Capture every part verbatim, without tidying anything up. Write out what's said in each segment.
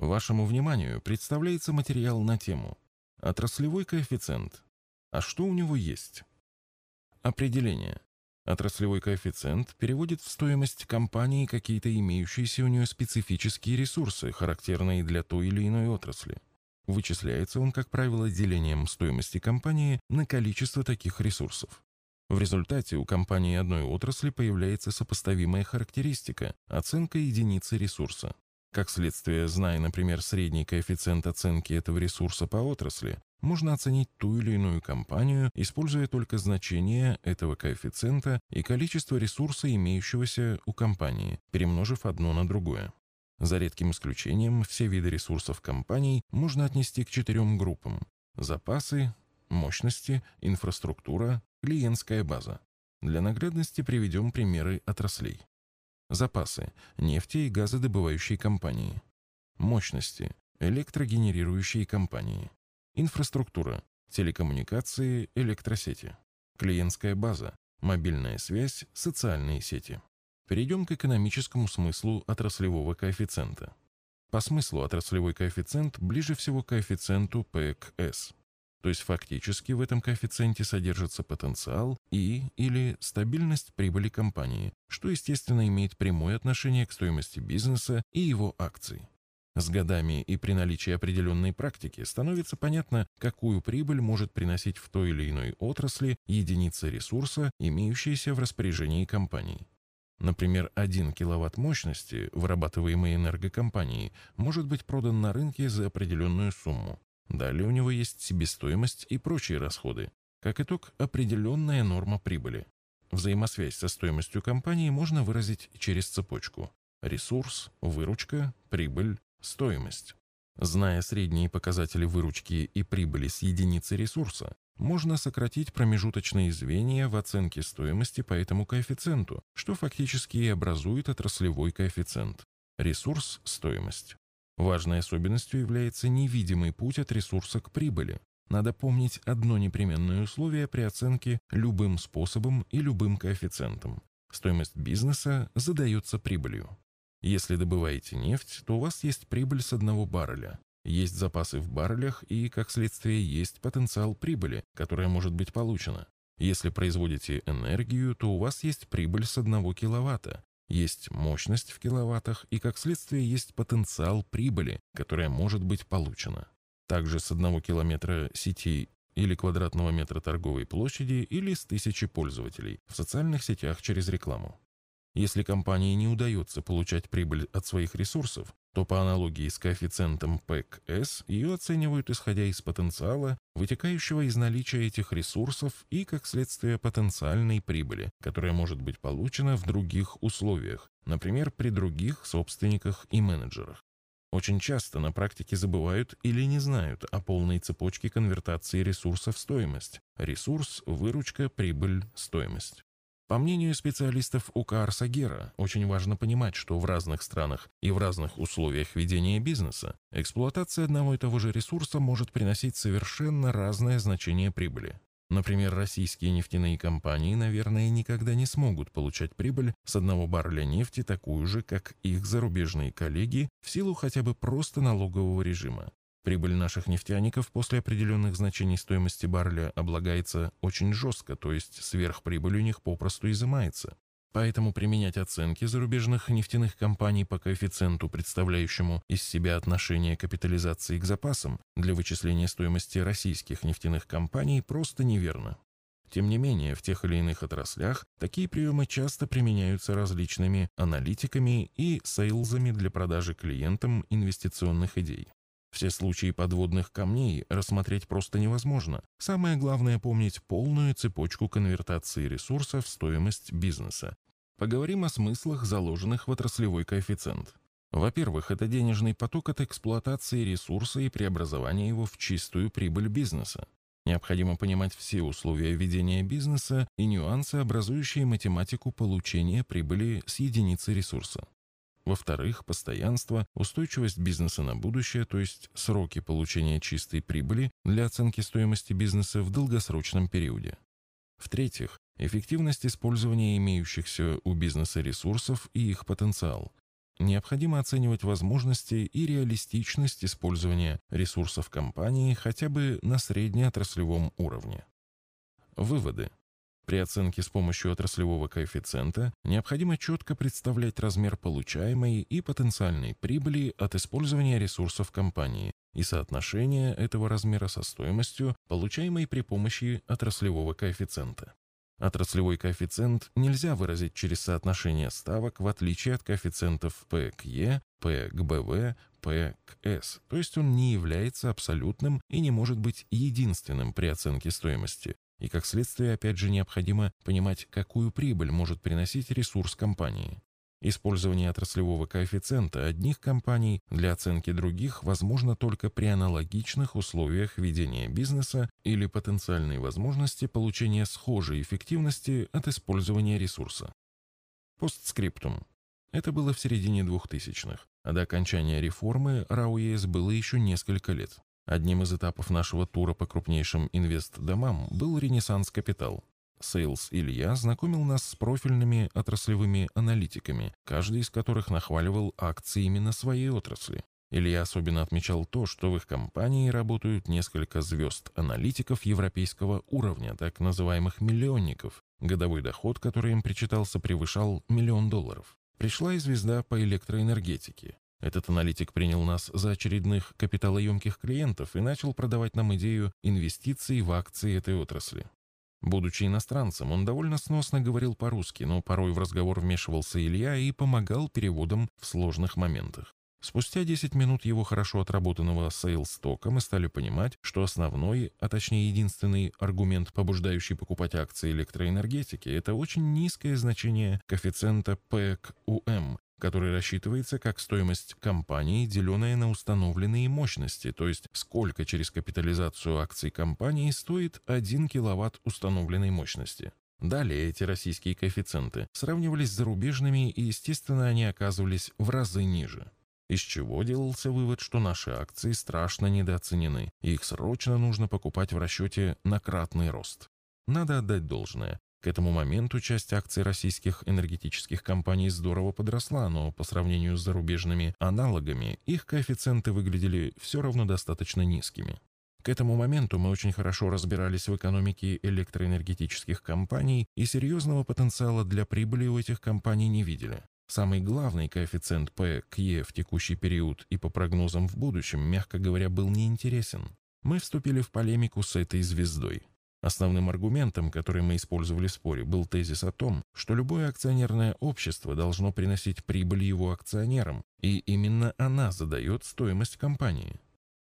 Вашему вниманию представляется материал на тему «Отраслевой коэффициент. А что у него есть?». Определение. Отраслевой коэффициент переводит в стоимость компании какие-то имеющиеся у нее специфические ресурсы, характерные для той или иной отрасли. Вычисляется он, как правило, делением стоимости компании на количество таких ресурсов. В результате у компании одной отрасли появляется сопоставимая характеристика – оценка единицы ресурса. Как следствие, зная, например, средний коэффициент оценки этого ресурса по отрасли, можно оценить ту или иную компанию, используя только значение этого коэффициента и количество ресурса, имеющегося у компании, перемножив одно на другое. За редким исключением, все виды ресурсов компаний можно отнести к четырем группам – запасы, мощности, инфраструктура, клиентская база. Для наглядности приведем примеры отраслей. Запасы – нефти- и газодобывающие компании. Мощности – электрогенерирующие компании. Инфраструктура – телекоммуникации, электросети. Клиентская база – мобильная связь, социальные сети. Перейдем к экономическому смыслу отраслевого коэффициента. По смыслу отраслевой коэффициент ближе всего к коэффициенту P к S. То есть фактически в этом коэффициенте содержится потенциал и или стабильность прибыли компании, что, естественно, имеет прямое отношение к стоимости бизнеса и его акций. С годами и при наличии определенной практики становится понятно, какую прибыль может приносить в той или иной отрасли единица ресурса, имеющаяся в распоряжении компании. Например, один киловатт мощности, вырабатываемой энергокомпанией, может быть продан на рынке за определенную сумму. Далее у него есть себестоимость и прочие расходы. Как итог, определенная норма прибыли. Взаимосвязь со стоимостью компании можно выразить через цепочку. Ресурс, выручка, прибыль, стоимость. Зная средние показатели выручки и прибыли с единицы ресурса, можно сократить промежуточные звенья в оценке стоимости по этому коэффициенту, что фактически и образует отраслевой коэффициент. Ресурс-стоимость. Важной особенностью является невидимый путь от ресурса к прибыли. Надо помнить одно непременное условие при оценке любым способом и любым коэффициентом. Стоимость бизнеса задается прибылью. Если добываете нефть, то у вас есть прибыль с одного барреля. Есть запасы в баррелях и, как следствие, есть потенциал прибыли, которая может быть получена. Если производите энергию, то у вас есть прибыль с одного киловатта. Есть мощность в киловаттах и, как следствие, есть потенциал прибыли, которая может быть получена. Также с одного километра сети или квадратного метра торговой площади или с тысячи пользователей в социальных сетях через рекламу. Если компании не удается получать прибыль от своих ресурсов, то по аналогии с коэффициентом P к S ее оценивают исходя из потенциала, вытекающего из наличия этих ресурсов и, как следствие, потенциальной прибыли, которая может быть получена в других условиях, например, при других собственниках и менеджерах. Очень часто на практике забывают или не знают о полной цепочке конвертации ресурсов в стоимость – ресурс, выручка, прибыль, стоимость. По мнению специалистов УК Арсагера, очень важно понимать, что в разных странах и в разных условиях ведения бизнеса эксплуатация одного и того же ресурса может приносить совершенно разное значение прибыли. Например, российские нефтяные компании, наверное, никогда не смогут получать прибыль с одного барреля нефти такую же, как их зарубежные коллеги, в силу хотя бы просто налогового режима. Прибыль наших нефтяников после определенных значений стоимости барреля облагается очень жестко, то есть сверхприбыль у них попросту изымается. Поэтому применять оценки зарубежных нефтяных компаний по коэффициенту, представляющему из себя отношение капитализации к запасам, для вычисления стоимости российских нефтяных компаний просто неверно. Тем не менее, в тех или иных отраслях такие приемы часто применяются различными аналитиками и сейлзами для продажи клиентам инвестиционных идей. Все случаи подводных камней рассмотреть просто невозможно. Самое главное – помнить полную цепочку конвертации ресурсов в стоимость бизнеса. Поговорим о смыслах, заложенных в отраслевой коэффициент. Во-первых, это денежный поток от эксплуатации ресурса и преобразования его в чистую прибыль бизнеса. Необходимо понимать все условия ведения бизнеса и нюансы, образующие математику получения прибыли с единицы ресурса. Во-вторых, постоянство, устойчивость бизнеса на будущее, то есть сроки получения чистой прибыли для оценки стоимости бизнеса в долгосрочном периоде. В-третьих, эффективность использования имеющихся у бизнеса ресурсов и их потенциал. Необходимо оценивать возможности и реалистичность использования ресурсов компании хотя бы на среднеотраслевом уровне. Выводы. При оценке с помощью отраслевого коэффициента необходимо четко представлять размер получаемой и потенциальной прибыли от использования ресурсов компании и соотношение этого размера со стоимостью, получаемой при помощи отраслевого коэффициента. Отраслевой коэффициент нельзя выразить через соотношение ставок, в отличие от коэффициентов P к E, P к би ви, P к S, то есть он не является абсолютным и не может быть единственным при оценке стоимости. И как следствие, опять же, необходимо понимать, какую прибыль может приносить ресурс компании. Использование отраслевого коэффициента одних компаний для оценки других возможно только при аналогичных условиях ведения бизнеса или потенциальной возможности получения схожей эффективности от использования ресурса. Постскриптум. Это было в середине двухтысячных, а до окончания реформы РАО ЕС было еще несколько лет. Одним из этапов нашего тура по крупнейшим инвестдомам был «Ренессанс Капитал». Сейлс Илья знакомил нас с профильными отраслевыми аналитиками, каждый из которых нахваливал акции именно своей отрасли. Илья особенно отмечал то, что в их компании работают несколько звезд аналитиков европейского уровня, так называемых миллионников, годовой доход, который им причитался, превышал миллион долларов. Пришла и звезда по электроэнергетике. Этот аналитик принял нас за очередных капиталоемких клиентов и начал продавать нам идею инвестиций в акции этой отрасли. Будучи иностранцем, он довольно сносно говорил по-русски, но порой в разговор вмешивался Илья и помогал переводам в сложных моментах. Спустя десять минут его хорошо отработанного сейлс-тока мы стали понимать, что основной, а точнее единственный аргумент, побуждающий покупать акции электроэнергетики, это очень низкое значение коэффициента пэ ка у эм, который рассчитывается как стоимость компании, деленная на установленные мощности, то есть сколько через капитализацию акций компании стоит один киловатт установленной мощности. Далее эти российские коэффициенты сравнивались с зарубежными, и, естественно, они оказывались в разы ниже. Из чего делался вывод, что наши акции страшно недооценены, и их срочно нужно покупать в расчете на кратный рост. Надо отдать должное. К этому моменту часть акций российских энергетических компаний здорово подросла, но по сравнению с зарубежными аналогами их коэффициенты выглядели все равно достаточно низкими. К этому моменту мы очень хорошо разбирались в экономике электроэнергетических компаний и серьезного потенциала для прибыли у этих компаний не видели. Самый главный коэффициент P к E в текущий период и по прогнозам в будущем, мягко говоря, был неинтересен. Мы вступили в полемику с этой звездой. Основным аргументом, который мы использовали в споре, был тезис о том, что любое акционерное общество должно приносить прибыль его акционерам, и именно она задает стоимость компании.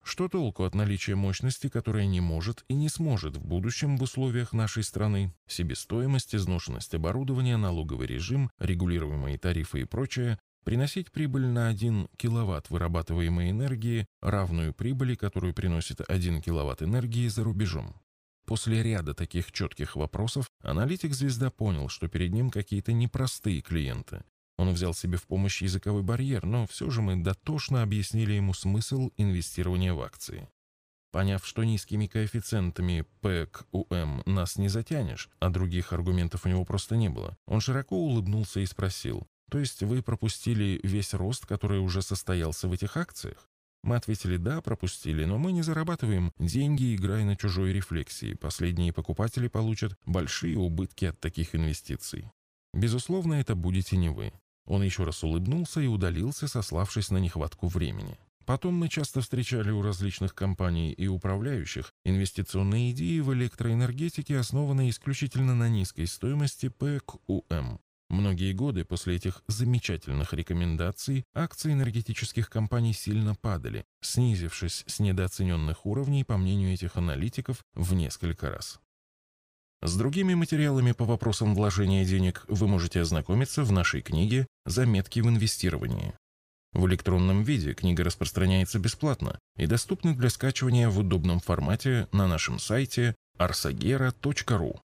Что толку от наличия мощности, которая не может и не сможет в будущем в условиях нашей страны, себестоимость, изношенность оборудования, налоговый режим, регулируемые тарифы и прочее, приносить прибыль на один киловатт вырабатываемой энергии, равную прибыли, которую приносит один киловатт энергии за рубежом? После ряда таких четких вопросов аналитик-звезда понял, что перед ним какие-то непростые клиенты. Он взял себе в помощь языковой барьер, но все же мы дотошно объяснили ему смысл инвестирования в акции. Поняв, что низкими коэффициентами P к U M нас не затянешь, а других аргументов у него просто не было, он широко улыбнулся и спросил: «То есть вы пропустили весь рост, который уже состоялся в этих акциях?» Мы ответили: «Да, пропустили, но мы не зарабатываем деньги, играя на чужой рефлексии. Последние покупатели получат большие убытки от таких инвестиций». «Безусловно, это будете не вы». Он еще раз улыбнулся и удалился, сославшись на нехватку времени. Потом мы часто встречали у различных компаний и управляющих инвестиционные идеи в электроэнергетике, основанные исключительно на низкой стоимости P к U M. Многие годы после этих замечательных рекомендаций акции энергетических компаний сильно падали, снизившись с недооцененных уровней, по мнению этих аналитиков, в несколько раз. С другими материалами по вопросам вложения денег вы можете ознакомиться в нашей книге «Заметки в инвестировании». В электронном виде книга распространяется бесплатно и доступна для скачивания в удобном формате на нашем сайте арсагера точка ру.